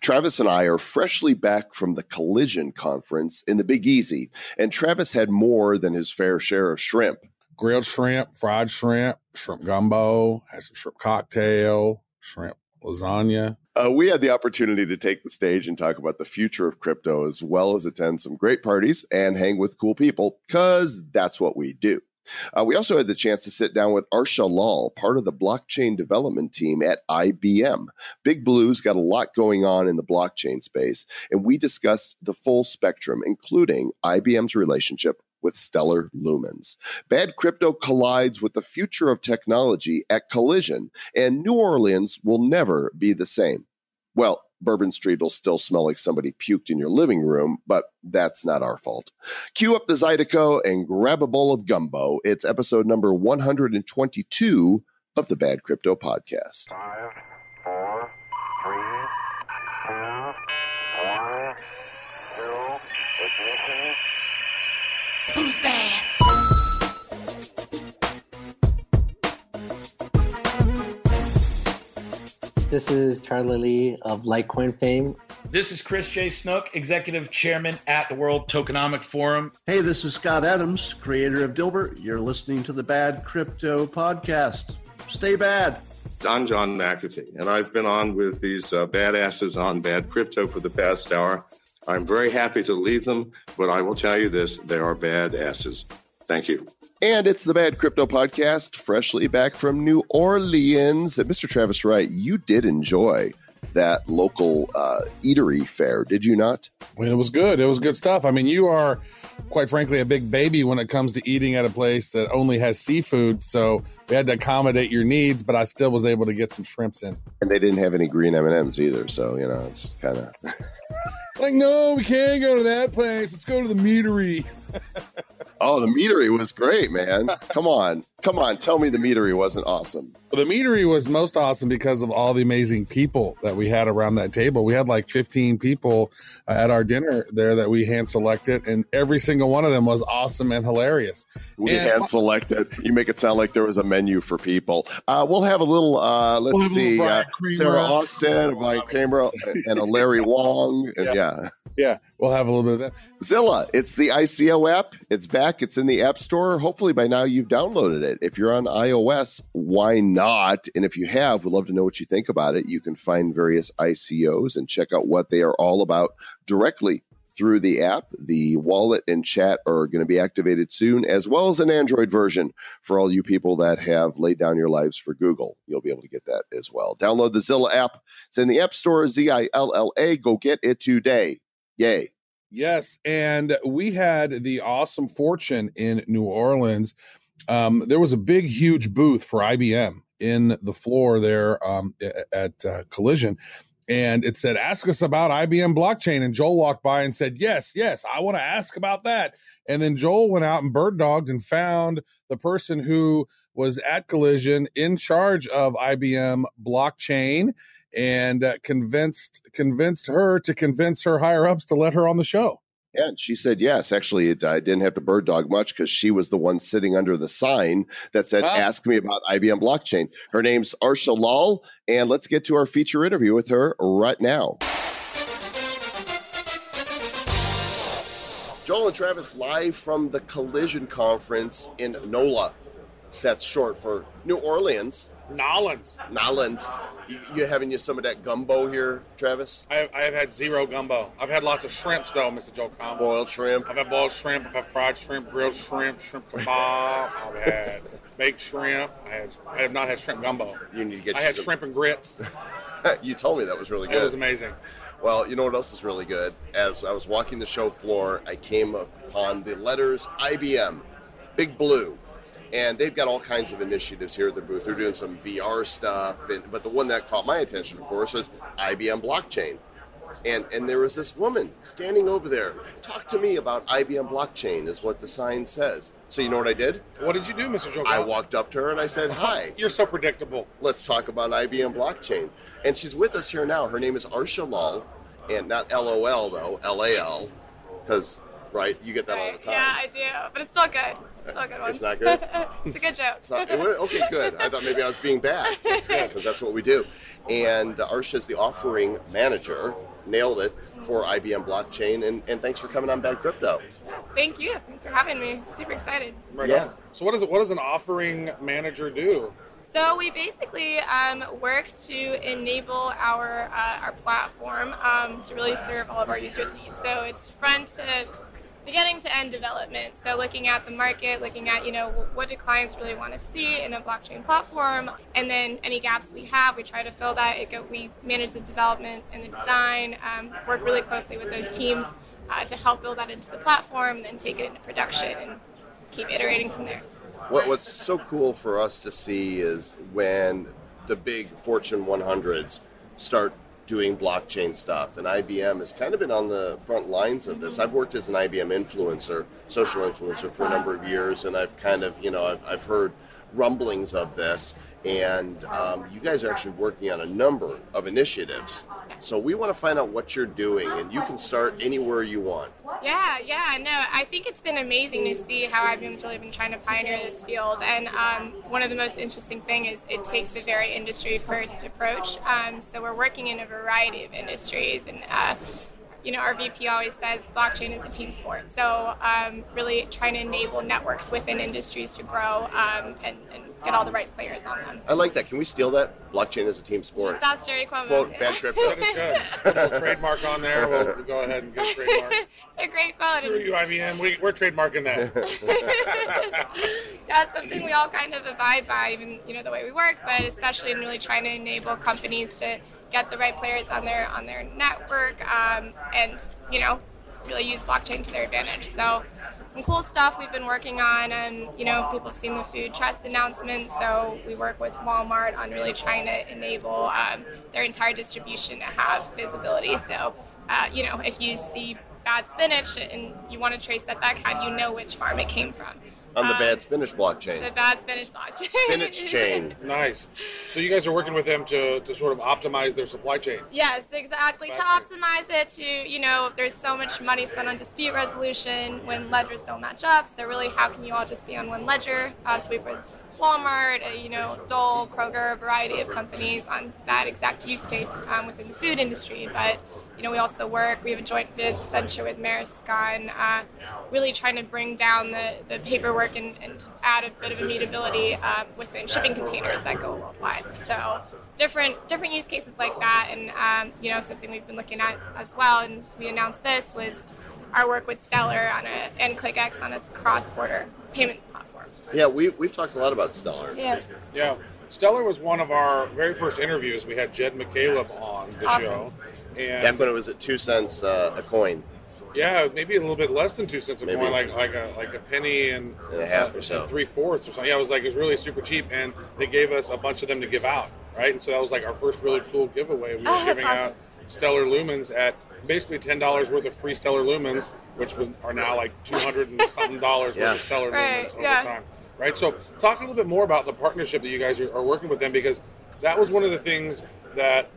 Travis and I are freshly back from the Collision Conference in the Big Easy, and Travis had more than his fair share of shrimp. Grilled shrimp, fried shrimp, shrimp gumbo, had some shrimp cocktail, shrimp lasagna. We had the opportunity to take the stage and talk about the future of crypto, as well as attend some great parties and hang with cool people, because that's what we do. We also had the chance to sit down with Arshiya Lal, part of the blockchain development team at IBM. Big Blue's got a lot going on in the blockchain space, and we discussed the full spectrum, including IBM's relationship with Stellar Lumens. Bad Crypto collides with the future of technology at Collision, and New Orleans will never be the same. Well, Bourbon Street will still smell like somebody puked in your living room, but that's not our fault. Cue up the Zydeco and grab a bowl of gumbo. It's episode number 122 of the Bad Crypto Podcast. 5, 4, 3, 2, 1, 0, ignition. Who's bad? This is Charlie Lee of Litecoin fame. This is Chris J. Snook, Executive Chairman at the World Tokenomic Forum. Hey, this is Scott Adams, creator of Dilbert. You're listening to the Bad Crypto Podcast. Stay bad. I'm John McAfee, and I've been on with these badasses on Bad Crypto for the past hour. I'm very happy to leave them, but I will tell you this, they are badasses. Thank you. And it's the Bad Crypto Podcast, freshly back from New Orleans. And Mr. Travis Wright, you did enjoy that local eatery fair, did you not? I mean, it was good. It was good stuff. I mean, you are, quite frankly, a big baby when it comes to eating at a place that only has seafood. So we had to accommodate your needs, but I still was able to get some shrimps in. And they didn't have any green M&Ms either. So, you know, it's kind of like, no, we can't go to that place. Let's go to the meatery. Oh, the meatery was great, man. Come on. Tell me the meatery wasn't awesome. Well, the meatery was most awesome because of all the amazing people that we had around that table. We had like 15 people at our dinner there that we hand selected, and every single one of them was awesome and hilarious. Hand selected. You make it sound like there was a menu for people. We'll have a little, Sarah Austin, Brian Kramer, and a Larry Wong. Yeah, we'll have a little bit of that. Zilla, it's the ICO app. It's back. It's in the App Store. Hopefully by now you've downloaded it. If you're on iOS, why not? And if you have, we'd love to know what you think about it. You can find various ICOs and check out what they are all about directly through the app. The wallet and chat are going to be activated soon, as well as an Android version for all you people that have laid down your lives for Google. You'll be able to get that as well. Download the Zilla app. It's in the App Store, Zilla. Go get it today. Yay. Yes. And we had the awesome fortune in New Orleans. There was a big, huge booth for IBM in the floor there at Collision. And it said, ask us about IBM blockchain. And Joel walked by and said, yes, I want to ask about that. And then Joel went out and bird dogged and found the person who was at Collision in charge of IBM blockchain and convinced her to convince her higher ups to let her on the show. Yeah, and she said yes. Actually, I didn't have to bird dog much because she was the one sitting under the sign that said, ask me about IBM blockchain. Her name's Arshiya Lal, and let's get to our feature interview with her right now. Joel and Travis live from the Collision Conference in NOLA. That's short for New Orleans. Nolans. You having you some of that gumbo here, Travis? I have had zero gumbo. I've had lots of shrimps, though, Mr. Joe Combo. Boiled shrimp. I've had boiled shrimp. I've had fried shrimp, grilled shrimp, shrimp kebab. I've had baked shrimp. I have not had shrimp gumbo. You need to get I had shrimp and grits. You told me that was really good. It was amazing. Well, you know what else is really good? As I was walking the show floor, I came upon the letters IBM, Big Blue. And they've got all kinds of initiatives here at the booth. They're doing some VR stuff, but the one that caught my attention, of course, was IBM blockchain. And there was this woman standing over there. Talk to me about IBM blockchain is what the sign says. So you know what I did? What did you do, Mr. Joe? I walked up to her and I said, hi. You're so predictable. Let's talk about IBM blockchain. And she's with us here now. Her name is Arshiya Lal, and not LOL, though, LAL, because, right, you get that all the time. Yeah, I do, but it's still good. It's not a good one. It's not good? It's a good joke. Okay, good. I thought maybe I was being bad. That's good, because that's what we do. And Arshiya is the offering manager. Nailed it for IBM blockchain, and thanks for coming on Bad Crypto. Thank you. Thanks for having me. Super excited. Right on. So what does an offering manager do? So we basically work to enable our platform to really serve all of our users' needs. So it's front to beginning to end development. So looking at the market, looking at, you know, what do clients really want to see in a blockchain platform? And then any gaps we have, we try to fill that. We manage the development and the design, work really closely with those teams to help build that into the platform and then take it into production and keep iterating from there. What's so cool for us to see is when the big Fortune 100s start doing blockchain stuff, and IBM has kind of been on the front lines of this. I've worked as an IBM influencer, social influencer for a number of years, and I've kind of, you know, I've heard rumblings of this, and you guys are actually working on a number of initiatives. So we want to find out what you're doing, and you can start anywhere you want. Yeah, no, I think it's been amazing to see how IBM's really been trying to pioneer this field, and one of the most interesting things is it takes a very industry-first approach, so we're working in a variety of industries, and you know, our VP always says blockchain is a team sport, so really trying to enable networks within industries to grow and get all the right players on them. I like that. Can we steal that? Blockchain is a team sport. That's Jerry Cuomo. Quote, Bad Crypto. That is good. We'll trademark on there. We'll go ahead and get trademarked. It's a great quote. Screw you, IBM. We're trademarking that. That's something we all kind of abide by, even, you know, the way we work, but especially in really trying to enable companies to get the right players on their network, and, you know, really use blockchain to their advantage. So some cool stuff we've been working on, and, you know, people have seen the food trust announcement. So we work with Walmart on really trying to enable their entire distribution to have visibility. So, you know, if you see bad spinach and you want to trace that back, how do you know which farm it came from? On the Bad Spinach blockchain. The Bad Spinach blockchain. Spinach chain. Nice. So you guys are working with them to sort of optimize their supply chain. Yes, exactly. To optimize it to, you know, there's so much money spent on dispute resolution when ledgers don't match up. So really, how can you all just be on one ledger? So we've worked with Walmart, you know, Dole, Kroger, a variety of companies on that exact use case within the food industry. But, you know, we also work, we have a joint venture with Mariscon, really trying to bring down the paperwork and add a bit of immutability within shipping containers that go worldwide. So different use cases like that, and, you know, something we've been looking at as well, and we announced this, was our work with Stellar and ClickX on a cross-border payment platform. Yeah, we've talked a lot about Stellar. Yeah. Stellar was one of our very first interviews. We had Jed McCaleb on the show. And back when it was at 2 cents a coin. Yeah, maybe a little bit less than 2 cents a coin, like a penny and a half or so, and 3/4 or something. Yeah, it was really super cheap, and they gave us a bunch of them to give out, right? And so that was like our first really cool giveaway. We were giving out Stellar Lumens at basically $10 worth of free Stellar Lumens, which are now like $200 and something worth of Stellar Lumens over time. Right, so talk a little bit more about the partnership that you guys are working with them, because that was one of the things that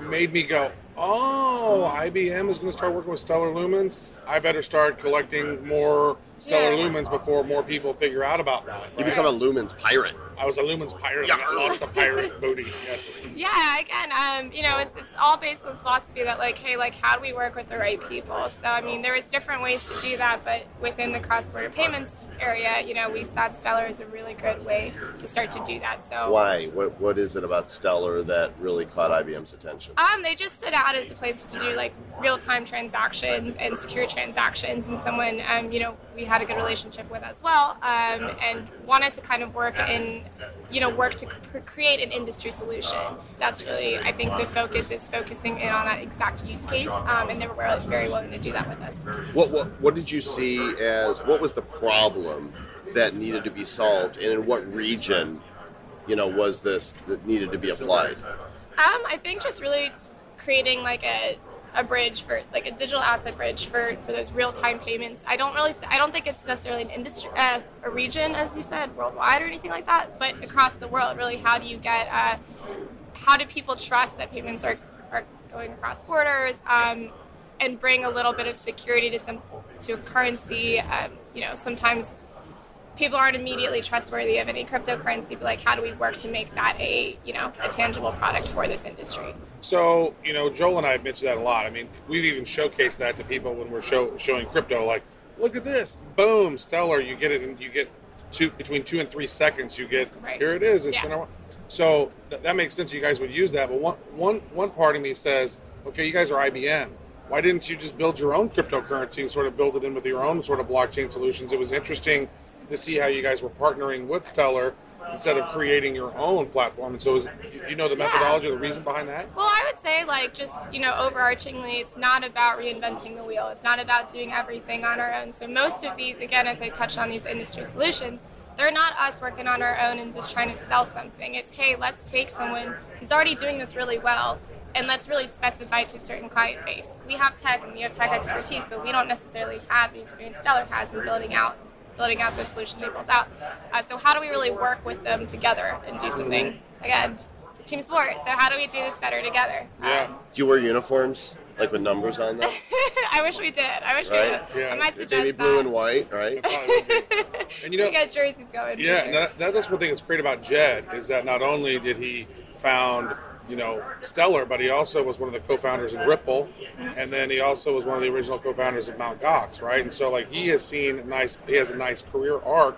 made me go, oh, IBM is going to start working with Stellar Lumens. I better start collecting more Stellar Lumens before more people figure out about that. Right? You become a Lumens pirate. I was a Lumens pirate. Yeah. I lost a pirate booty. Yes. Yeah, again, you know, it's all based on this philosophy that, like, hey, like, how do we work with the right people? So, I mean, there was different ways to do that, but within the cross-border payments area, you know, we saw Stellar as a really good way to start to do that. So why? What is it about Stellar that really caught IBM's attention? They just stood out as a place to do, like, real-time transactions and secure transactions, and someone, you know, we had a good relationship with as well, and wanted to kind of work to create an industry solution. That's really, I think, the focus is focusing in on that exact use case, and they were very willing to do that with us. What did you see as, what was the problem that needed to be solved, and in what region, you know, was this that needed to be applied? I think just really creating like a bridge for, like, a digital asset bridge for those real-time payments. I don't think it's necessarily an industry, a region, as you said, worldwide or anything like that, but across the world, really, how do you get, how do people trust that payments are going across borders, and bring a little bit of security to a currency, you know, sometimes people aren't immediately trustworthy of any cryptocurrency, but like, how do we work to make that a, you know, a tangible product for this industry? So, you know, Joel and I have mentioned that a lot. I mean, we've even showcased that to people when we're showing crypto, like, look at this, boom, Stellar, you get it, and you get between 2 and 3 seconds, you get, right. Here it is. It's in our, so that makes sense. You guys would use that. But one part of me says, okay, you guys are IBM. Why didn't you just build your own cryptocurrency and sort of build it in with your own sort of blockchain solutions? It was interesting to see how you guys were partnering with Stellar instead of creating your own platform. And so is, you know, the methodology or the reason behind that? Well, I would say, like, just, you know, overarchingly, it's not about reinventing the wheel. It's not about doing everything on our own. So most of these, again, as I touched on these industry solutions, they're not us working on our own and just trying to sell something. It's, hey, let's take someone who's already doing this really well and let's really specify to a certain client base. We have tech and we have tech expertise, but we don't necessarily have the experience Stellar has in building out the solution they built out. So how do we really work with them together and do something? Again, it's a team sport, so how do we do this better together? Yeah. Do you wear uniforms, like with numbers on them? I wish we did. Right? We did. Yeah. I might suggest maybe blue and white, right? And, you know, we got jerseys going. Yeah, sure. That's one thing that's great about Jed, is that not only did he found, you know, Stellar, but he also was one of the co-founders in Ripple, and then he also was one of the original co-founders of Mt. Gox, right? And so, like, he has a nice career arc,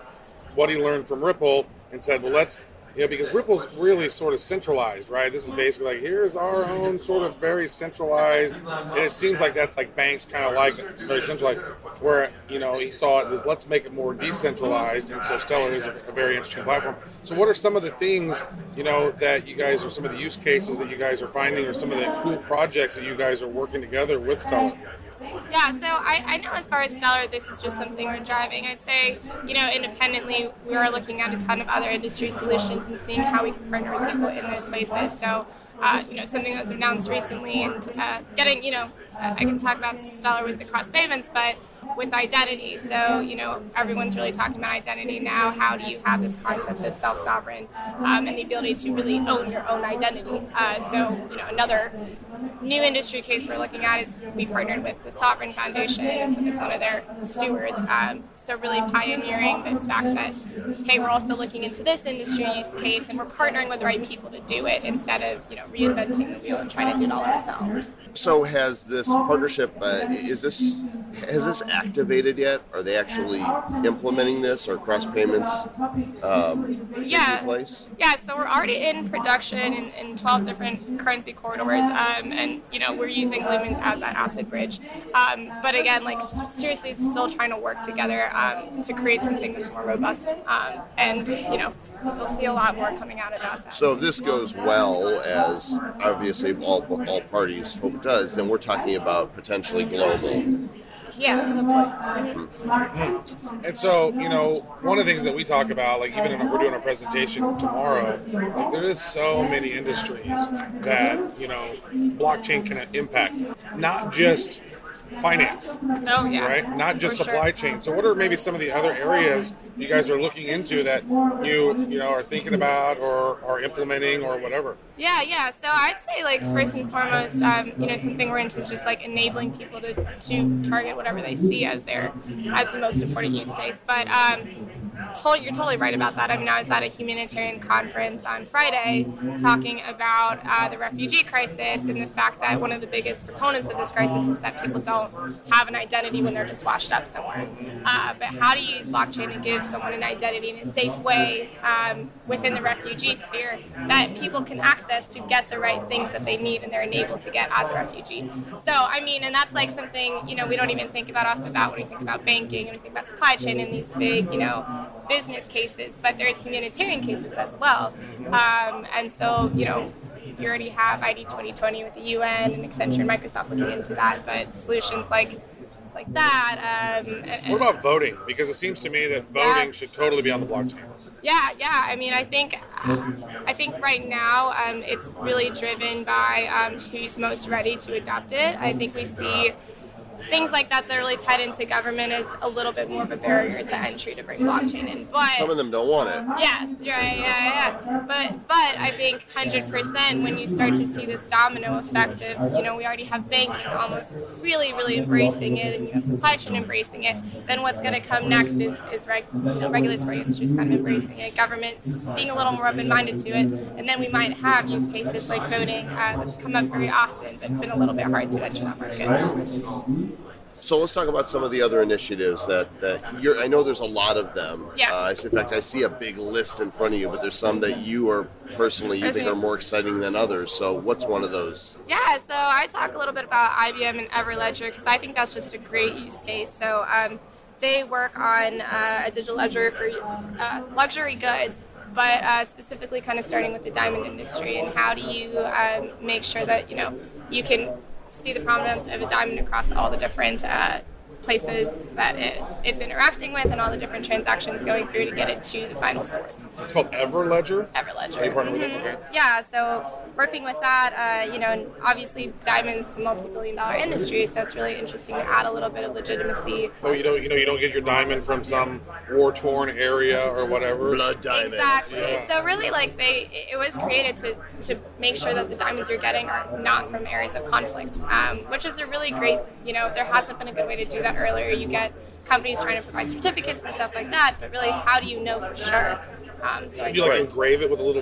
what he learned from Ripple, and said, well, let's, you know, because Ripple's really sort of centralized, right? This is basically like, here's our own sort of very centralized, and it seems like that's like banks kind of like it. It's very centralized, where, you know, he saw it as, let's make it more decentralized, and so Stellar is a very interesting platform. So what are some of the things, you know, that you guys, or some of the use cases that you guys are finding, or some of the cool projects that you guys are working together with Stellar? Yeah, so I know as far as Stellar, this is just something we're driving. I'd say, you know, independently, we are looking at a ton of other industry solutions and seeing how we can partner with people in those places. So, you know, something that was announced recently and getting, you know, I can talk about Stellar with the cross payments, but with identity. So, you know, everyone's really talking about identity now. How do you have this concept of self-sovereign and the ability to really own your own identity? So, you know, another new industry case we're looking at is we partnered with the Sovereign Foundation, and so it's one of their stewards. So really pioneering this fact that, hey, we're also looking into this industry use case and we're partnering with the right people to do it instead of, you know, reinventing the wheel and trying to do it all ourselves. So has this partnership, has this activated yet? Are they actually implementing this, or cross payments taking place? Yeah, so we're already in production in 12 different currency corridors, and, you know, we're using Lumens as that asset bridge. But again, like, seriously, still trying to work together to create something that's more robust, and, you know, we'll see a lot more coming out about that. So if this goes well, as obviously all parties hope it does, then we're talking about potentially global. Yeah, hopefully. Mm-hmm. And so, you know, one of the things that we talk about, like, even we're doing our presentation tomorrow, like, there is so many industries that, you know, blockchain can impact, not just finance, right? Not just supply chain. So what are maybe some of the other areas you guys are looking into that you know, are thinking about or are implementing or whatever? Yeah. So I'd say, like, first and foremost, you know, something we're into is just like enabling people to target whatever they see as the most important use case. But you're totally right about that. I mean, I was at a humanitarian conference on Friday talking about the refugee crisis and the fact that one of the biggest proponents of this crisis is that people don't have an identity when they're just washed up somewhere. But how do you use blockchain to give someone an identity in a safe way within the refugee sphere that people can access to get the right things that they need and they're enabled to get as a refugee? So, I mean, and that's like something, you know, we don't even think about off the bat when we think about banking and we think about supply chain and these big, you know, business cases, but there's humanitarian cases as well. And so, you know, you already have ID 2020 with the UN and Accenture and Microsoft looking into that, but solutions like that. And what about voting? Because it seems to me that voting should totally be on the blockchain. Yeah. I mean, I think right now it's really driven by who's most ready to adopt it. I think we see things like that that are really tied into government is a little bit more of a barrier to entry to bring blockchain in. But some of them don't want it. Yes, right, yeah. But I think 100% when you start to see this domino effect of, we already have banking almost really, really embracing it, and you have supply chain embracing it, then what's going to come next is regulatory industries kind of embracing it, governments being a little more open-minded to it, and then we might have use cases like voting that's come up very often, but been a little bit hard to enter that market. So let's talk about some of the other initiatives that you're, I know there's a lot of them. Yeah. In fact, I see a big list in front of you, but there's some that you are personally, you think are more exciting than others. So what's one of those? Yeah, so I talk a little bit about IBM and Everledger because I think that's just a great use case. So they work on a digital ledger for luxury goods, but specifically kind of starting with the diamond industry and how do you make sure that, you can see the prominence of a diamond across all the different places that it's interacting with and all the different transactions going through to get it to the final source. It's called Everledger? Everledger. Are you partnering with it? Okay. Yeah, so working with that, and obviously diamonds is a multi-billion-dollar industry, so it's really interesting to add a little bit of legitimacy. Well, you don't get your diamond from some war-torn area or whatever. Blood diamonds. Exactly. Yeah. So really, it was created to make sure that the diamonds you're getting are not from areas of conflict, which is a really great, there hasn't been a good way to do that earlier. You get companies trying to provide certificates and stuff like that, but really, how do you know for sure? So you engrave it with a little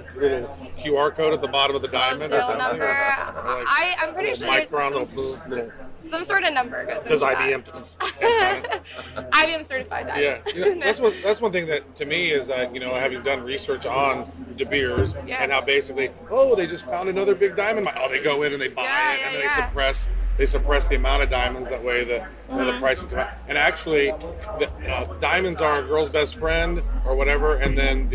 QR code at the bottom of the diamond or something? Number. I'm pretty sure there's some sort of number goes. It says IBM. IBM certified diamonds. Yeah, that's one thing that to me is having done research on De Beers and how basically they just found another big diamond mine. They go in and they buy it and then they suppress. They suppress the amount of diamonds that way the price can come out. And actually, the diamonds are a girl's best friend or whatever. And then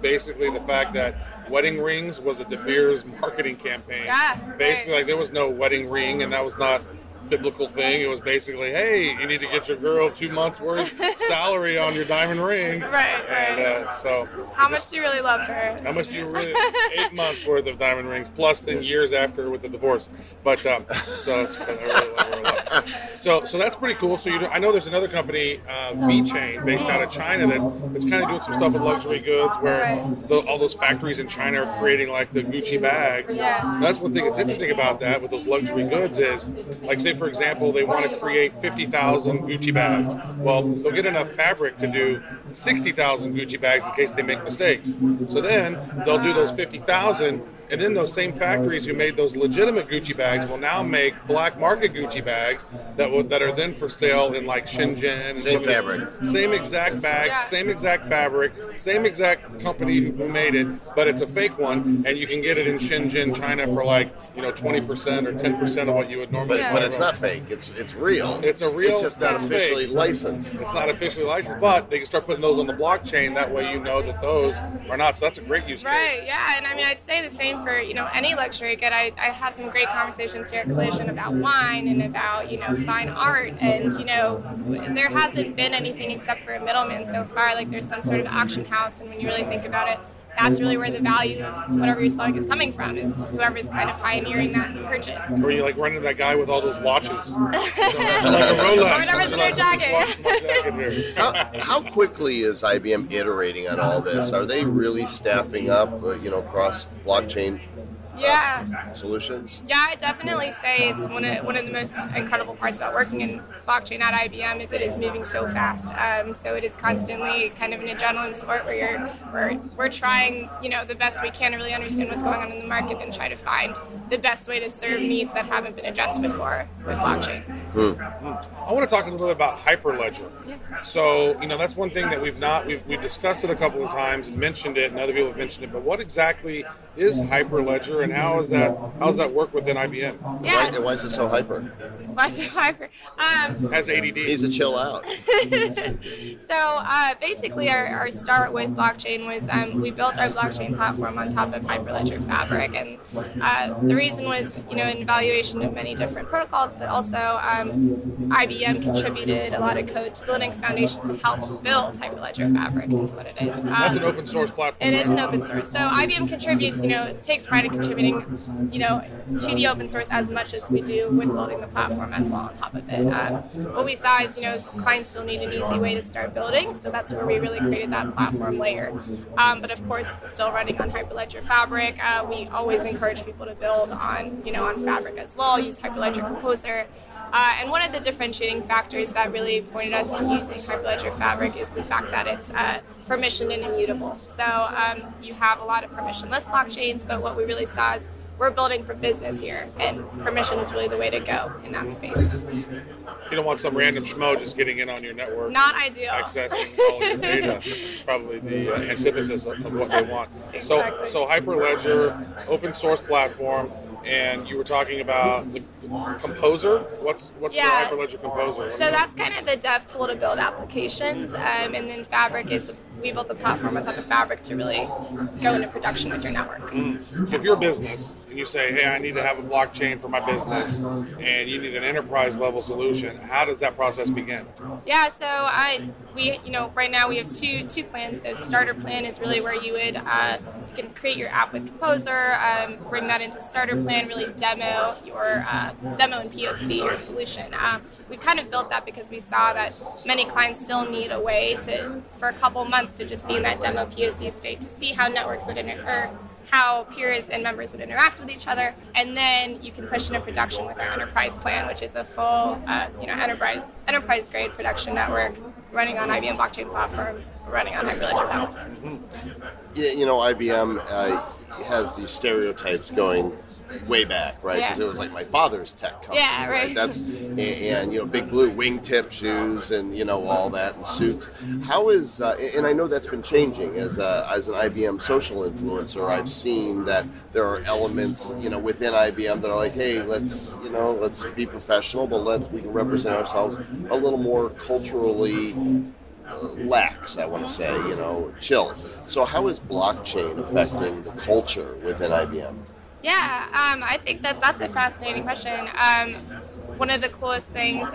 basically the fact that wedding rings was a De Beers marketing campaign. Yeah, basically, there was no wedding ring, and that was not a biblical thing. It was basically, hey, you need to get your girl 2 months' worth salary on your diamond ring. Right. And so, how much do you really love her? How much do you really? 8 months worth of diamond rings, plus then years after with the divorce. But so that's pretty cool. So I know there's another company, VeChain, based out of China, that's kind of doing some stuff with luxury goods, where all those factories in China are creating the Gucci bags. Yeah. That's one thing that's interesting about that with those luxury goods is, say for example, they want to create 50,000 Gucci bags. Well, they'll get enough fabric to do 60,000 Gucci bags in case they make mistakes. So then they'll do those 50,000. And then those same factories who made those legitimate Gucci bags will now make black market Gucci bags that are then for sale in Shenzhen. Same fabric. Same exact bag, same exact fabric, same exact company who made it, but it's a fake one, and you can get it in Shenzhen, China for 20% or 10% of what you would normally. But it's not fake. It's real. It's a real. It's just not officially licensed. It's not officially licensed, but they can start putting those on the blockchain. That way, you know that those are not. So that's a great use case. Right. Yeah. And I'd say the same for any luxury good. I had some great conversations here at Collision about wine and about fine art, and there hasn't been anything except for a middleman so far. There's some sort of auction house, and when you really think about it, that's really where the value of whatever you're selling is coming from, is whoever's kind of pioneering that purchase. Or you run into that guy with all those watches. So, a Rolex. Or whatever's in their jacket. How quickly is IBM iterating on all this? Are they really staffing up, cross-blockchain solutions? Yeah, I definitely say it's one of the most incredible parts about working in blockchain at IBM is it is moving so fast. So it is constantly kind of an adrenaline sport where we're trying the best we can to really understand what's going on in the market and try to find the best way to serve needs that haven't been addressed before with blockchain. I want to talk a little bit about Hyperledger. Yeah. So that's one thing that we've discussed it a couple of times, mentioned it, and other people have mentioned it. But what exactly is Hyperledger, and how does that work within IBM? Yes. Why is it so hyper? Why so hyper? Has ADD. Needs to chill out. So basically our start with blockchain was we built our blockchain platform on top of Hyperledger Fabric, and the reason was an evaluation of many different protocols, but also IBM contributed a lot of code to the Linux Foundation to help build Hyperledger Fabric into what it is. That's an open source platform. It is an open source. So IBM contributes us, takes pride in contributing, to the open source as much as we do with building the platform as well on top of it. What we saw is, clients still need an easy way to start building, so that's where we really created that platform layer. But of course, still running on Hyperledger Fabric, we always encourage people to build on, on Fabric as well, use Hyperledger Composer. And one of the differentiating factors that really pointed us to using Hyperledger Fabric is the fact that it's permissioned and immutable. So you have a lot of permissionless blockchains, but what we really saw is we're building for business here, and permission is really the way to go in that space. You don't want some random schmo just getting in on your network. Not ideal. Accessing all your data. Probably the antithesis of what they want. Exactly. So Hyperledger, open source platform, and you were talking about the Composer? What's the Hyperledger Composer? So that's kind of the dev tool to build applications, and then Fabric is we built the platform without the Fabric to really go into production with your network. Mm. So if you're a business and you say, hey, I need to have a blockchain for my business, and you need an enterprise level solution, how does that process begin? Yeah, so right now we have two plans. So starter plan is really where you would you can create your app with Composer, bring that into starter plan, really demo your demo and POC your solution. We kind of built that because we saw that many clients still need a way to, for a couple months, to just be in that demo POC state to see how networks would how peers and members would interact with each other, and then you can push into production with our enterprise plan, which is a full, enterprise grade production network running on IBM blockchain platform, running on Hyperledger Fabric. Yeah, IBM has these stereotypes going way back, right? Because it was like my father's tech company. Yeah, right. That's and big blue wingtip shoes and all that and suits. How is and I know that's been changing as an IBM social influencer. I've seen that there are elements within IBM that are like, hey, let's be professional, but we can represent ourselves a little more culturally. Lax, I want to say, chill. So how is blockchain affecting the culture within IBM? Yeah, I think that's a fascinating question. One of the coolest things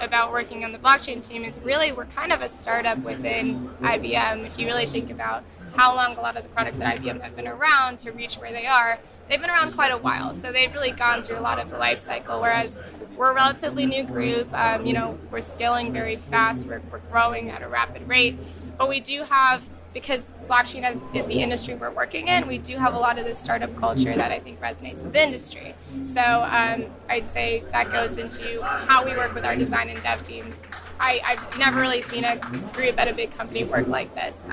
about working on the blockchain team is really we're kind of a startup within IBM. If you really think about how long a lot of the products at IBM have been around to reach where they are, they've been around quite a while. So they've really gone through a lot of the life cycle, whereas we're a relatively new group. We're scaling very fast. We're growing at a rapid rate. But we do have, because blockchain is the industry we're working in, we do have a lot of this startup culture that I think resonates with industry. So I'd say that goes into how we work with our design and dev teams. I've never really seen a group at a big company work like this.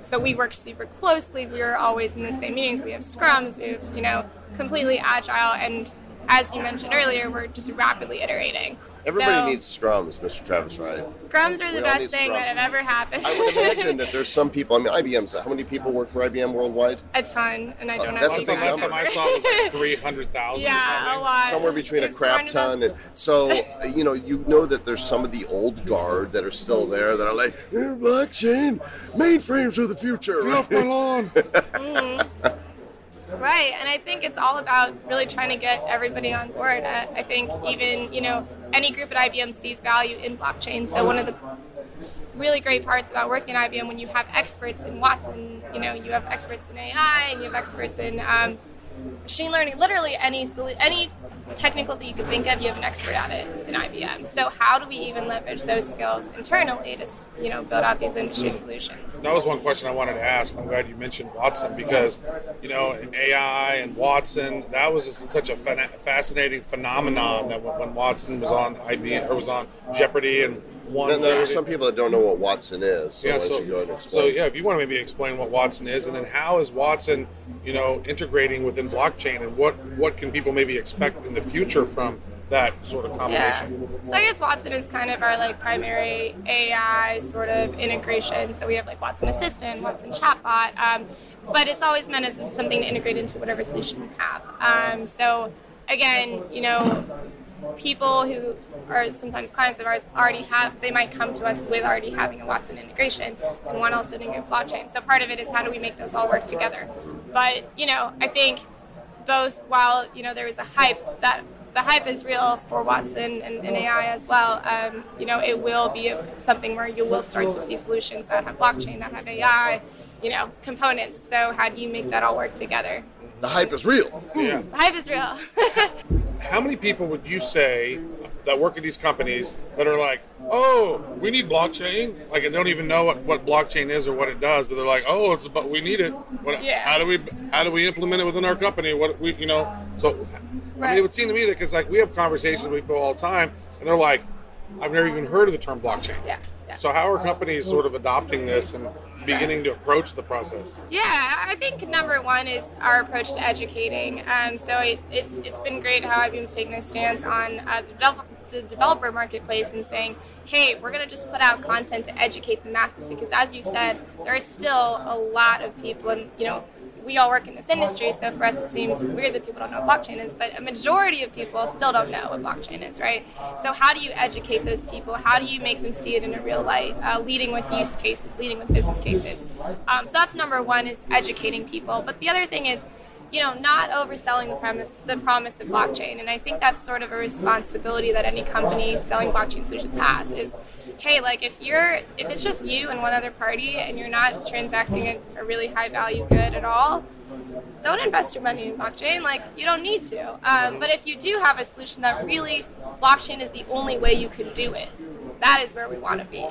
So we work super closely. We're always in the same meetings. We have scrums. We have, completely agile. And as you mentioned earlier, we're just rapidly iterating. Everybody needs scrums, Mr. Travis, right? Scrums are the best thing that have ever happened. I would imagine that there's some people, IBM's, how many people work for IBM worldwide? A ton, and I don't know. That's the thing. Last time I saw it was like 300,000 or something. A lot. Somewhere between a crap ton. And so, you know that there's some of the old guard that are still there that are like, blockchain, mainframes are the future. Get off my lawn. Mm-hmm. Right, and I think it's all about really trying to get everybody on board. I think even, any group at IBM sees value in blockchain. So one of the really great parts about working at IBM, when you have experts in Watson, you have experts in AI, and you have experts in machine learning, literally any technical that you could think of, you have an expert at it in IBM. So how do we even leverage those skills internally to, build out these industry solutions? That was one question I wanted to ask. I'm glad you mentioned Watson because, in AI and Watson, that was just such a fascinating phenomenon that when Watson was on IBM or was on Jeopardy and Then there are some people that don't know what Watson is, so why don't you go ahead and explain. So if you want to maybe explain what Watson is, and then how is Watson, integrating within blockchain, and what can people maybe expect in the future from that sort of combination? Yeah. So I guess Watson is kind of our primary AI sort of integration. So we have Watson Assistant, Watson Chatbot, but it's always meant as something to integrate into whatever solution you have. So again, people who are sometimes clients of ours they might come to us with already having a Watson integration and want also to get blockchain. So part of it is how do we make those all work together? But, I think both while, there was a hype, that the hype is real for Watson and AI as well, it will be something where you will start to see solutions that have blockchain, that have AI, you know, components. So how do you make that all work together? The hype is real. Yeah. The hype is real. How many people would you say that work at these companies that are like, oh, we need blockchain? Like, I don't even know what blockchain is or what it does, but they're like, oh, it's about, we need it. What, yeah. How do we implement it within our company? What we, you know? So, right. I mean, it would seem to me that, because like we have conversations with people all the time, and they're like, I've never even heard of the term blockchain. Yeah. Yeah. So how are companies sort of adopting this and beginning to approach the process? Yeah, I think number one is our approach to educating. So it's been great how IBM's taken a stance on the developer marketplace and saying, hey, we're going to just put out content to educate the masses, because as you said, there are still a lot of people, and you know, we all work in this industry, so for us it seems weird that people don't know what blockchain is, but a majority of people still don't know what blockchain is, right? So how do you educate those people? How do you make them see it in a real light, leading with use cases, leading with business cases? So that's number one, is educating people. But the other thing is, you know, not overselling the promise of blockchain. And I think that's sort of a responsibility that any company selling blockchain solutions has, is, hey, like if it's just you and one other party and you're not transacting a really high value good at all, don't invest your money in blockchain. Like, you don't need to. But if you do have a solution that really blockchain is the only way you could do it, that is where we want to be.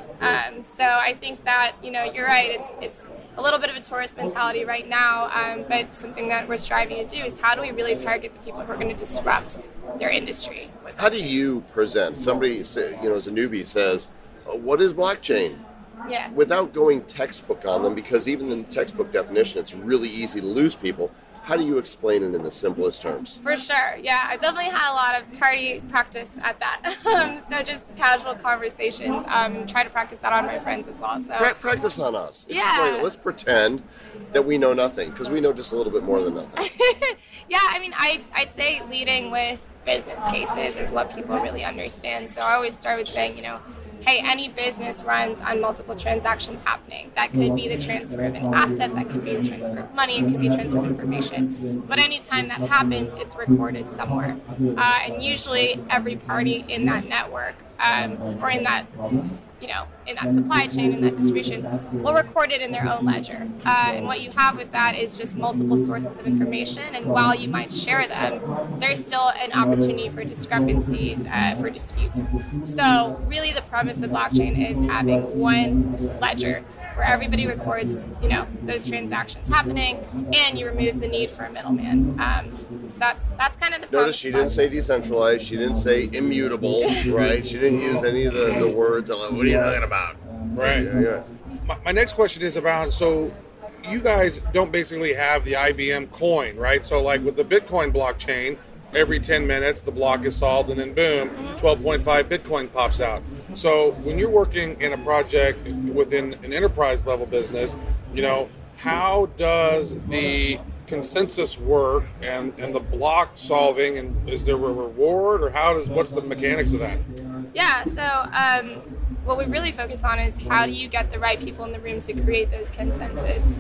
So I think that, you know, you're right. It's a little bit of a tourist mentality right now, but something that we're striving to do is, how do we really target the people who are going to disrupt their industry? How do you present? Somebody, you know, as a newbie says, what is blockchain? Yeah. Without going textbook on them, because even in the textbook definition, it's really easy to lose people. How do you explain it in the simplest terms? For sure, yeah. I've definitely had a lot of party practice at that. So just casual conversations. Try to practice that on my friends as well. So practice on us. Explain it. Let's pretend that we know nothing, because we know just a little bit more than nothing. Yeah, I mean, I'd say leading with business cases is what people really understand. So I always start with saying, you know, hey, any business runs on multiple transactions happening. That could be the transfer of an asset, that could be the transfer of money, it could be transfer of information. But anytime that happens, it's recorded somewhere. And usually every party in that network, or in that, you know, in that supply chain, in that distribution, will record it in their own ledger. And what you have with that is just multiple sources of information. And while you might share them, there's still an opportunity for discrepancies, for disputes. So really the premise of blockchain is having one ledger where everybody records, you know, those transactions happening, and you remove the need for a middleman. So that's kind of the premise. Notice she didn't say decentralized. She didn't say immutable, right? She didn't use any of the words. I'm like, what are you talking about? Right. Yeah. My next question is about, so you guys don't basically have the IBM coin, right? So like with the Bitcoin blockchain, every 10 minutes the block is solved, and then boom, 12.5 Bitcoin pops out. So when you're working in a project within an enterprise level business, you know, how does the consensus work and the block solving, and is there a reward, or what's the mechanics of that? Yeah, so what we really focus on is, how do you get the right people in the room to create those consensus,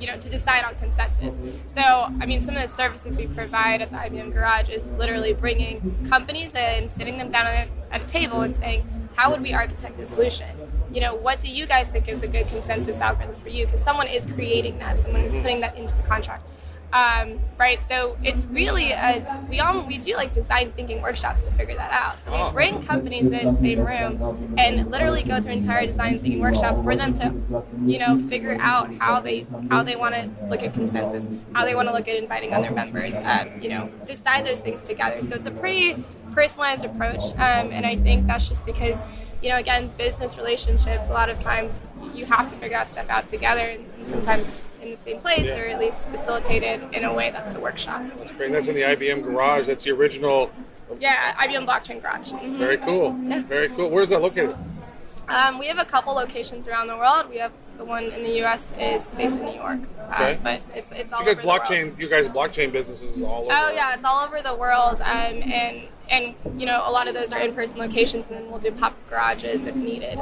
you know, to decide on consensus. So, I mean, some of the services we provide at the IBM Garage is literally bringing companies in, sitting them down at a table and saying, how would we architect this solution? You know, what do you guys think is a good consensus algorithm for you? Because someone is creating that, someone is putting that into the contract. Right, so it's really we do like design thinking workshops to figure that out. So we bring companies in the same room and literally go through an entire design thinking workshop for them to, you know, figure out how they want to look at consensus, how they want to look at inviting other members, you know, decide those things together. So it's a pretty personalized approach, and I think that's just because, you know, again, business relationships, a lot of times you have to figure out stuff out together, and sometimes it's in the same place, or at least facilitated in a way that's a workshop. That's great. That's in the IBM Garage. That's the original. Yeah, IBM Blockchain Garage. Mm-hmm. Very cool. Yeah. Very cool. Where's that located? We have a couple locations around the world. We have the one in the U.S. is based in New York, but it's all over the world. You guys blockchain businesses all over. Oh yeah, it's all over the world, and you know, a lot of those are in-person locations, and then we'll do pop garages if needed.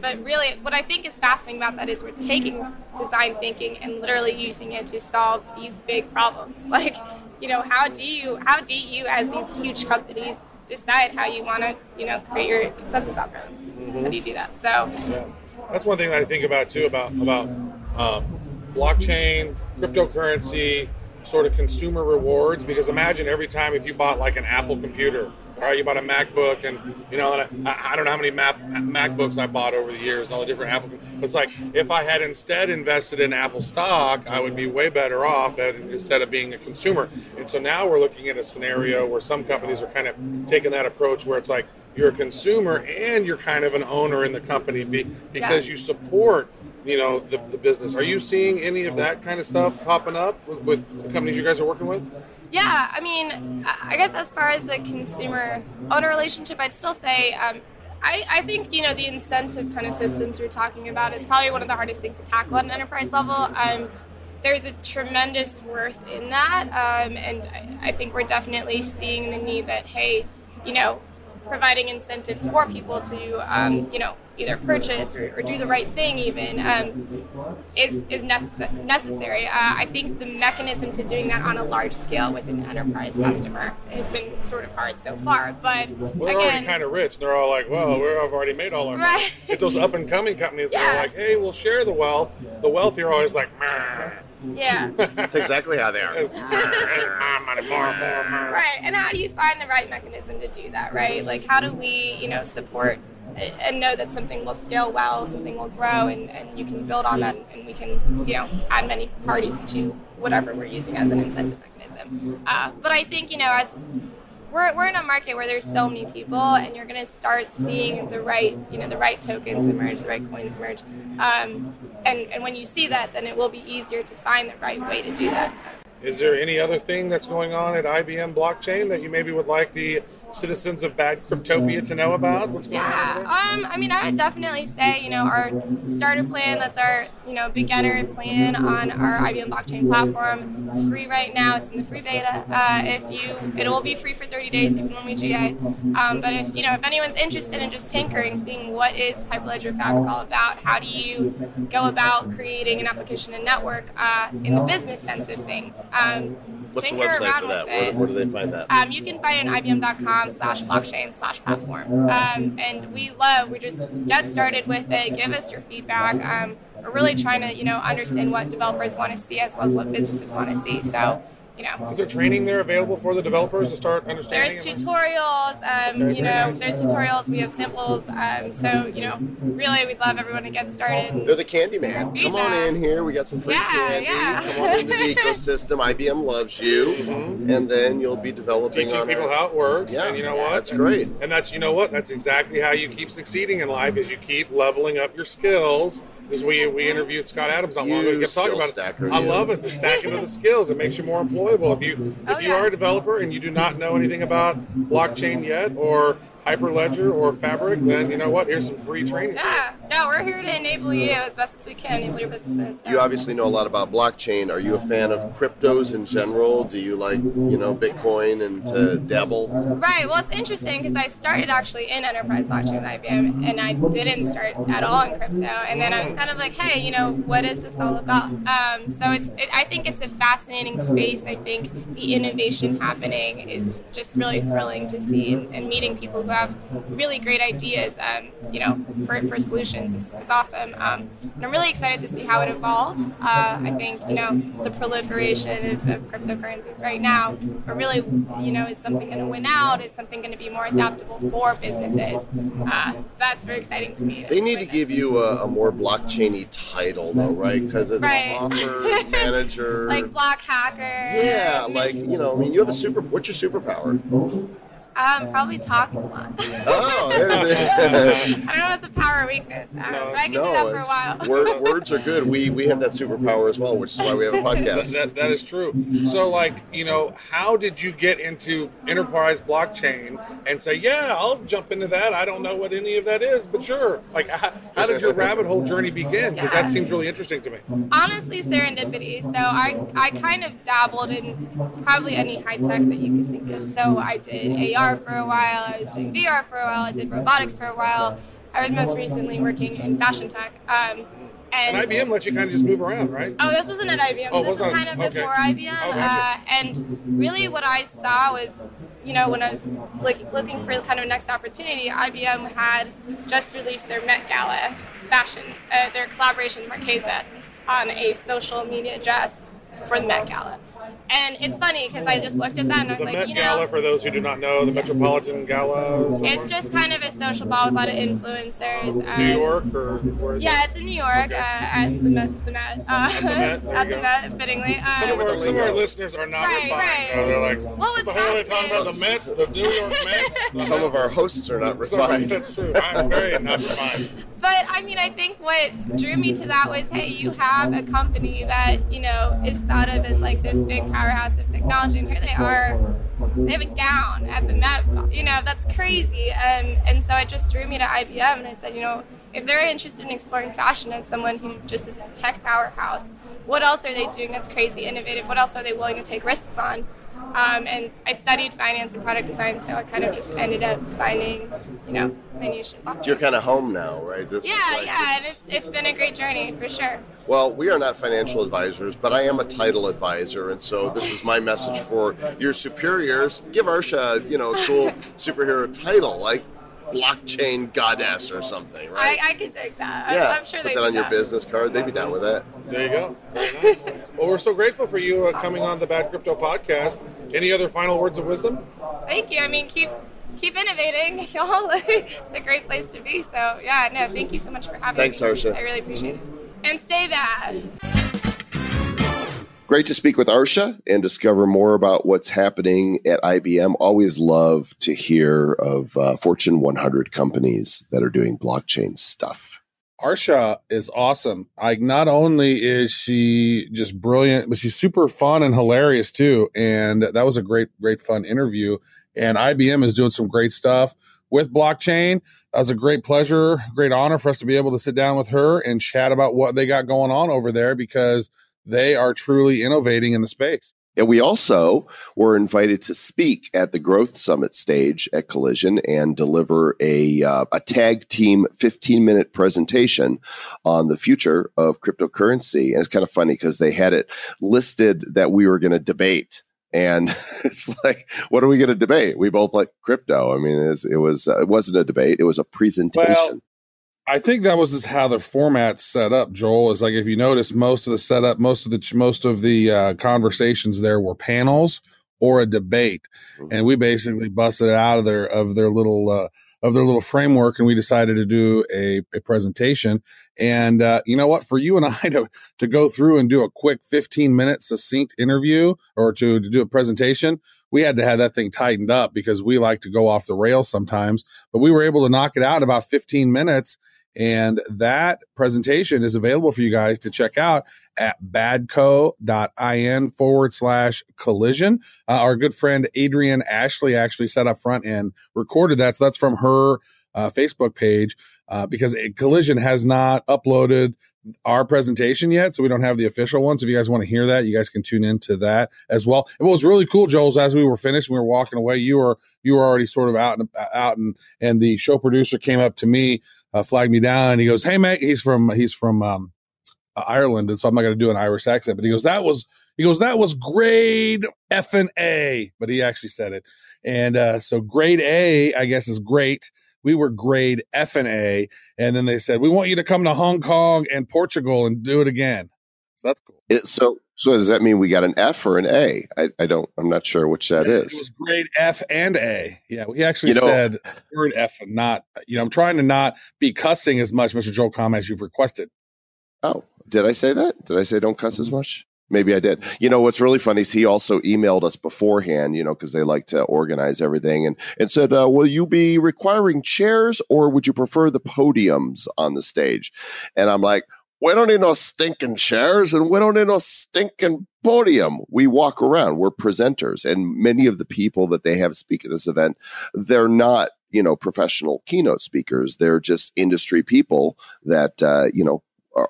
But really, what I think is fascinating about that is we're taking design thinking and literally using it to solve these big problems. Like, you know, how do you as these huge companies decide how you want to, you know, create your consensus algorithm? Mm-hmm. How do you do that? So yeah. That's one thing that I think about too about blockchain, cryptocurrency, sort of consumer rewards, because imagine every time if you bought like an Apple computer, all right, you bought a MacBook, and you know, and I don't know how many MacBooks I bought over the years and all the different Apple. But it's like, if I had instead invested in Apple stock, I would be way better off instead of being a consumer. And so now we're looking at a scenario where some companies are kind of taking that approach where it's like, you're a consumer and you're kind of an owner in the company because you support, you know, the business. Are you seeing any of that kind of stuff popping up with the companies you guys are working with? Yeah, I mean, I guess as far as the consumer-owner relationship, I'd still say I think, you know, the incentive kind of systems we're talking about is probably one of the hardest things to tackle at an enterprise level. There's a tremendous worth in that, and I think we're definitely seeing the need that, hey, you know, providing incentives for people to, you know, either purchase or do the right thing even is necessary. I think the mechanism to doing that on a large scale with an enterprise customer has been sort of hard so far. But well, they're already kind of rich, and they're all like, well, we've already made all our money. It's those up-and-coming companies that are like, hey, we'll share the wealth. The wealthy are always like, meh. Yeah. That's exactly how they are. Right. And how do you find the right mechanism to do that, right? Like, how do we, you know, support and know that something will scale well, something will grow, and you can build on that, and we can, you know, add many parties to whatever we're using as an incentive mechanism. But I think, you know, as we're in a market where there's so many people, and you're going to start seeing the right, you know, the right tokens emerge, the right coins emerge. And when you see that, then it will be easier to find the right way to do that. Is there any other thing that's going on at IBM blockchain that you maybe would like the citizens of Bad Cryptopia to know about? What's going on? I mean, I would definitely say, you know, our starter plan, that's our, you know, beginner plan on our IBM blockchain platform. It's free right now. It's in the free beta. It will be free for 30 days even when we GA. But if, you know, if anyone's interested in just tinkering, seeing what is Hyperledger Fabric all about, how do you go about creating an application and network in the business sense of things? What's the website for that? Where do they find that? You can find it on ibm.com/blockchain/platform. And we just got started with it. Give us your feedback. We're really trying to, you know, understand what developers want to see as well as what businesses want to see. So, you know. Is there training there available for the developers to start understanding? There's tutorials. You know, there's tutorials. We have samples. So, you know, really, we'd love everyone to get started. They're the candy man. Come on in here. We got some free candy. Come on into the ecosystem. IBM loves you. Mm-hmm. And then you'll be developing. Teaching people how it works. Yeah. And you know what? That's great. And that's, you know what? That's exactly how you keep succeeding in life is you keep leveling up your skills. Because we interviewed Scott Adams not long ago. We kept talking about it. I love it, the stacking of the skills. It makes you more employable. If you are a developer and you do not know anything about blockchain yet or Hyperledger or Fabric, then you know what? Here's some free training. Yeah, no, we're here to enable you as best as we can, enable your businesses. So. You obviously know a lot about blockchain. Are you a fan of cryptos in general? Do you like, you know, Bitcoin and to dabble? Right. Well, it's interesting because I started actually in enterprise blockchain at IBM, and I didn't start at all in crypto. And then I was kind of like, hey, you know, what is this all about? So I think it's a fascinating space. I think the innovation happening is just really thrilling to see, and meeting people who have really great ideas, you know, for solutions is awesome. And I'm really excited to see how it evolves. I think, you know, it's a proliferation of cryptocurrencies right now, but really, you know, is something going to win out? Is something going to be more adaptable for businesses? That's very exciting to me. They need to give you a more blockchain-y title, though, right? Because it's author, manager. Like block hacker. Yeah, like, you know, I mean, you have what's your superpower? Probably talking a lot. Oh, there's it. I don't know if it's a power or weakness, but I can do that for a while. Words are good. We have that superpower as well, which is why we have a podcast. That is true. So, like, you know, how did you get into enterprise blockchain and say, yeah, I'll jump into that. I don't know what any of that is, but sure. Like, how did your rabbit hole journey begin? Because that seems really interesting to me. Honestly, serendipity. So I kind of dabbled in probably any high tech that you could think of. So I did AR for a while, I was doing VR for a while, I did robotics for a while, I was most recently working in fashion tech. And IBM let you kind of just move around, right? Oh, this wasn't at IBM. Oh, this was kind of before IBM. Oh, gotcha. And really what I saw was, you know, when I was looking for kind of next opportunity, IBM had just released their Met Gala fashion, their collaboration Marquesa. on a social media address for the Met Gala. And it's funny because I just looked at that and I was like, you know. The Met Gala, for those who do not know, the Metropolitan Gala. It's just kind of a social ball with a lot of influencers. New York, or where is it? Yeah, it's in New York, okay. At the Met. At the Met, fittingly. Some of our listeners are not refined. Right. They're like, what was the whole talking about the Mets, the New York Mets? Some of our hosts are not refined. That's true. I'm very not refined. But, I mean, I think what drew me to that was, hey, you have a company that, you know, is thought of as like this big powerhouse of technology, and here they are, they have a gown at the Met, you know, that's crazy. And so it just drew me to IBM, and I said, you know, if they're interested in exploring fashion as someone who just is a tech powerhouse, what else are they doing that's crazy, innovative? What else are they willing to take risks on? And I studied finance and product design, so I kind of just ended up finding, you know, my niche. You're kind of home now, right? Yeah, and it's been a great journey, for sure. Well, we are not financial advisors, but I am a title advisor, and so this is my message for your superiors. Give Arshiya, you know, a cool superhero title, like blockchain goddess or something, right? I could take that. Yeah, I'm sure they put that on your business card. They'd be down with that. There you go. Very nice. Well, we're so grateful for you coming on the Bad Crypto Podcast. Any other final words of wisdom? Thank you. I mean, keep innovating, y'all. It's a great place to be. So, yeah, no, thank you so much for having me. Thanks, Arshiya. I really appreciate it. And stay bad. Great to speak with Arshiya and discover more about what's happening at IBM. Always love to hear of Fortune 100 companies that are doing blockchain stuff. Arshiya is awesome. Like, not only is she just brilliant, but she's super fun and hilarious too. And that was a great, great fun interview. And IBM is doing some great stuff with blockchain. That was a great pleasure, great honor for us to be able to sit down with her and chat about what they got going on over there, because they are truly innovating in the space. And we also were invited to speak at the Growth Summit stage at Collision and deliver a tag team 15-minute presentation on the future of cryptocurrency. And it's kind of funny because they had it listed that we were going to debate. And it's like, what are we going to debate? We both like crypto. I mean, it wasn't a debate. It was a presentation. Well, I think that was just how the format's set up, Joel. Is like, if you notice, most of the setup, most of the conversations there were panels or a debate, and we basically busted it out of their little framework, and we decided to do a presentation. And you know what? For you and I to go through and do a quick 15-minute succinct interview or to do a presentation, we had to have that thing tightened up because we like to go off the rails sometimes. But we were able to knock it out in about 15 minutes. And that presentation is available for you guys to check out at badco.in/collision. Our good friend Adrienne Ashley actually sat up front and recorded that. So that's from her Facebook page because Collision has not uploaded our presentation yet, so we don't have the official one. So if you guys want to hear that, you guys can tune into that as well. And what was really cool, Joel, is as we were finished, we were walking away, you were already sort of out and the show producer came up to me, flagged me down, and he goes, "Hey, mate," he's from Ireland, and so I'm not going to do an Irish accent, but he goes, "That was grade effing A," but he actually said it, and so grade A, I guess, is great. We were grade F and A, and then they said, "We want you to come to Hong Kong and Portugal and do it again." So that's cool. So does that mean we got an F or an A? I'm not sure which that is. It was grade F and A. Yeah, he actually said word F and not. You know, I'm trying to not be cussing as much, Mr. Joel Com, as you've requested. Oh, did I say that? Did I say don't cuss as much? Maybe I did. You know, what's really funny is he also emailed us beforehand, you know, because they like to organize everything, and said, will you be requiring chairs or would you prefer the podiums on the stage? And I'm like, we don't need no stinking chairs and we don't need no stinking podium. We walk around. We're presenters. And many of the people that they have speak at this event, they're not, you know, professional keynote speakers. They're just industry people that, you know,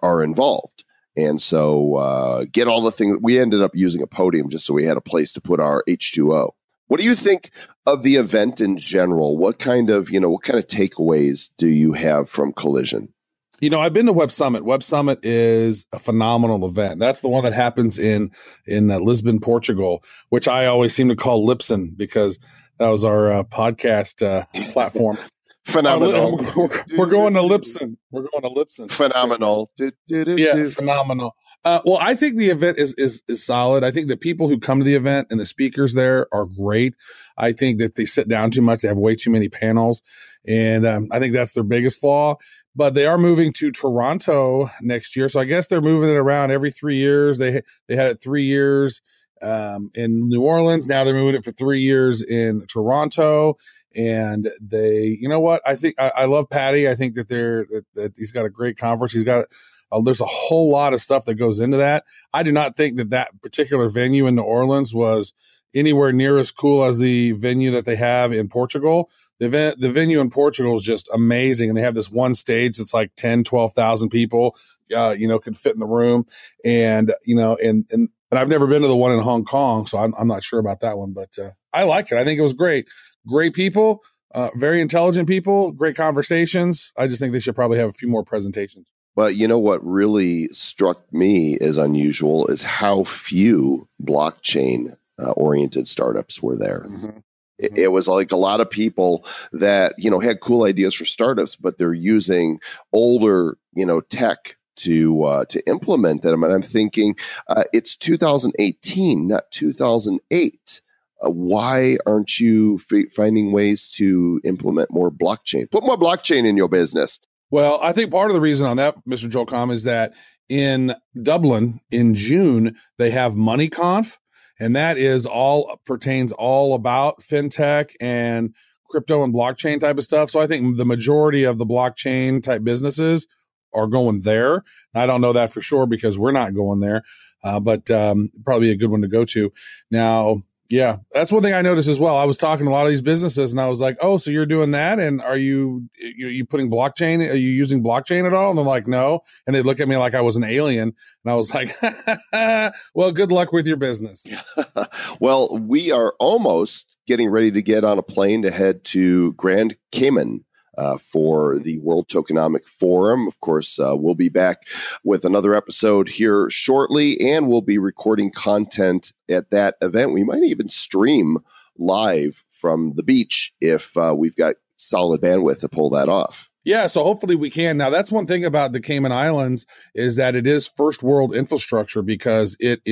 are involved. And so get all the things. We ended up using a podium just so we had a place to put our H2O. What do you think of the event in general? What kind of takeaways do you have from Collision? You know, I've been to Web Summit. Web Summit is a phenomenal event. That's the one that happens in Lisbon, Portugal, which I always seem to call Lipson because that was our podcast platform. Phenomenal. We're going to Lipson. Phenomenal. Yeah, phenomenal. Well, I think the event is solid. I think the people who come to the event and the speakers there are great. I think that they sit down too much. They have way too many panels. And I think that's their biggest flaw. But they are moving to Toronto next year. So I guess they're moving it around every 3 years. They had it 3 years in New Orleans. Now they're moving it for 3 years in Toronto. And they, you know what? I think I love Patty. I think that that he's got a great conference. He's got there's a whole lot of stuff that goes into that. I do not think that particular venue in New Orleans was anywhere near as cool as the venue that they have in Portugal. The venue in Portugal is just amazing. And they have this one stage that's like 10, 12,000 people, can fit in the room. And, and I've never been to the one in Hong Kong, so I'm not sure about that one. But I like it. I think it was great. Great people, very intelligent people, great conversations. I just think they should probably have a few more presentations. But you know what really struck me as unusual is how few blockchain-oriented startups were there. Mm-hmm. It was like a lot of people that, had cool ideas for startups, but they're using older, tech to implement them. And I'm thinking it's 2018, not 2008. Why aren't you finding ways to implement more blockchain? Put more blockchain in your business. Well, I think part of the reason on that, Mr. Joelcom, is that in Dublin in June, they have MoneyConf, and that is all about fintech and crypto and blockchain type of stuff. So I think the majority of the blockchain type businesses are going there. I don't know that for sure because we're not going there, but probably a good one to go to. Now, yeah, that's one thing I noticed as well. I was talking to a lot of these businesses, and I was like, "Oh, so you're doing that? And are you putting blockchain? Are you using blockchain at all?" And they're like, "No," and they look at me like I was an alien, and I was like, "Well, good luck with your business." Well, we are almost getting ready to get on a plane to head to Grand Cayman for the World Tokenomic Forum. Of course, we'll be back with another episode here shortly, and we'll be recording content at that event. We might even stream live from the beach if we've got solid bandwidth to pull that off. Yeah, so hopefully we can. Now, that's one thing about the Cayman Islands is that it is first world infrastructure because it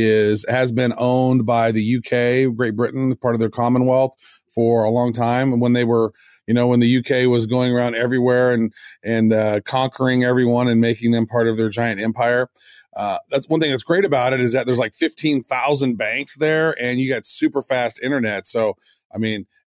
has been owned by the UK, Great Britain, part of their Commonwealth for a long time. And when they were, when the UK was going around everywhere and conquering everyone and making them part of their giant empire. That's one thing that's great about it is that there's like 15,000 banks there and you got super fast internet. So,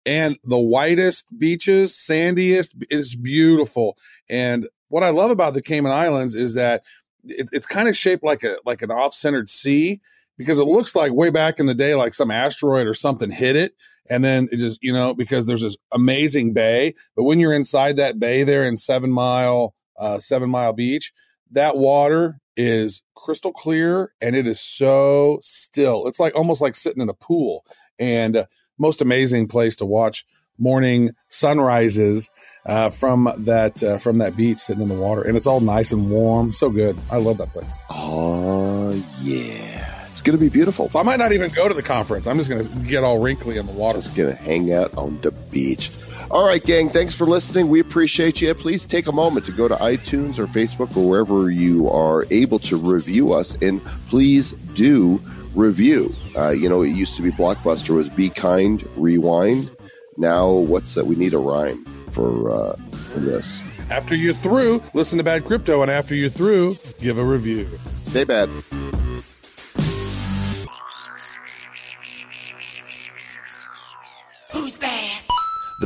and the whitest beaches, sandiest, is beautiful. And what I love about the Cayman Islands is that it's kind of shaped like an off-centered sea, because it looks like way back in the day, like some asteroid or something hit it. And then it just, because there's this amazing bay. But when you're inside that bay there in Seven Mile Beach, that water is crystal clear and it is so still. It's like almost like sitting in a pool. And most amazing place to watch morning sunrises from that beach, sitting in the water, and it's all nice and warm. So good. I love that place. Oh yeah, it's gonna be beautiful. So I might not even go to the conference. I'm just gonna get all wrinkly in the water. Just gonna hang out on the beach. All right, gang, thanks for listening. We appreciate you. Please take a moment to go to iTunes or Facebook or wherever you are able to review us, and please do review. It used to be Blockbuster was Be Kind, Rewind. Now, what's that? We need a rhyme for this. After you're through, listen to Bad Crypto, and after you're through, give a review. Stay bad. Who's bad? The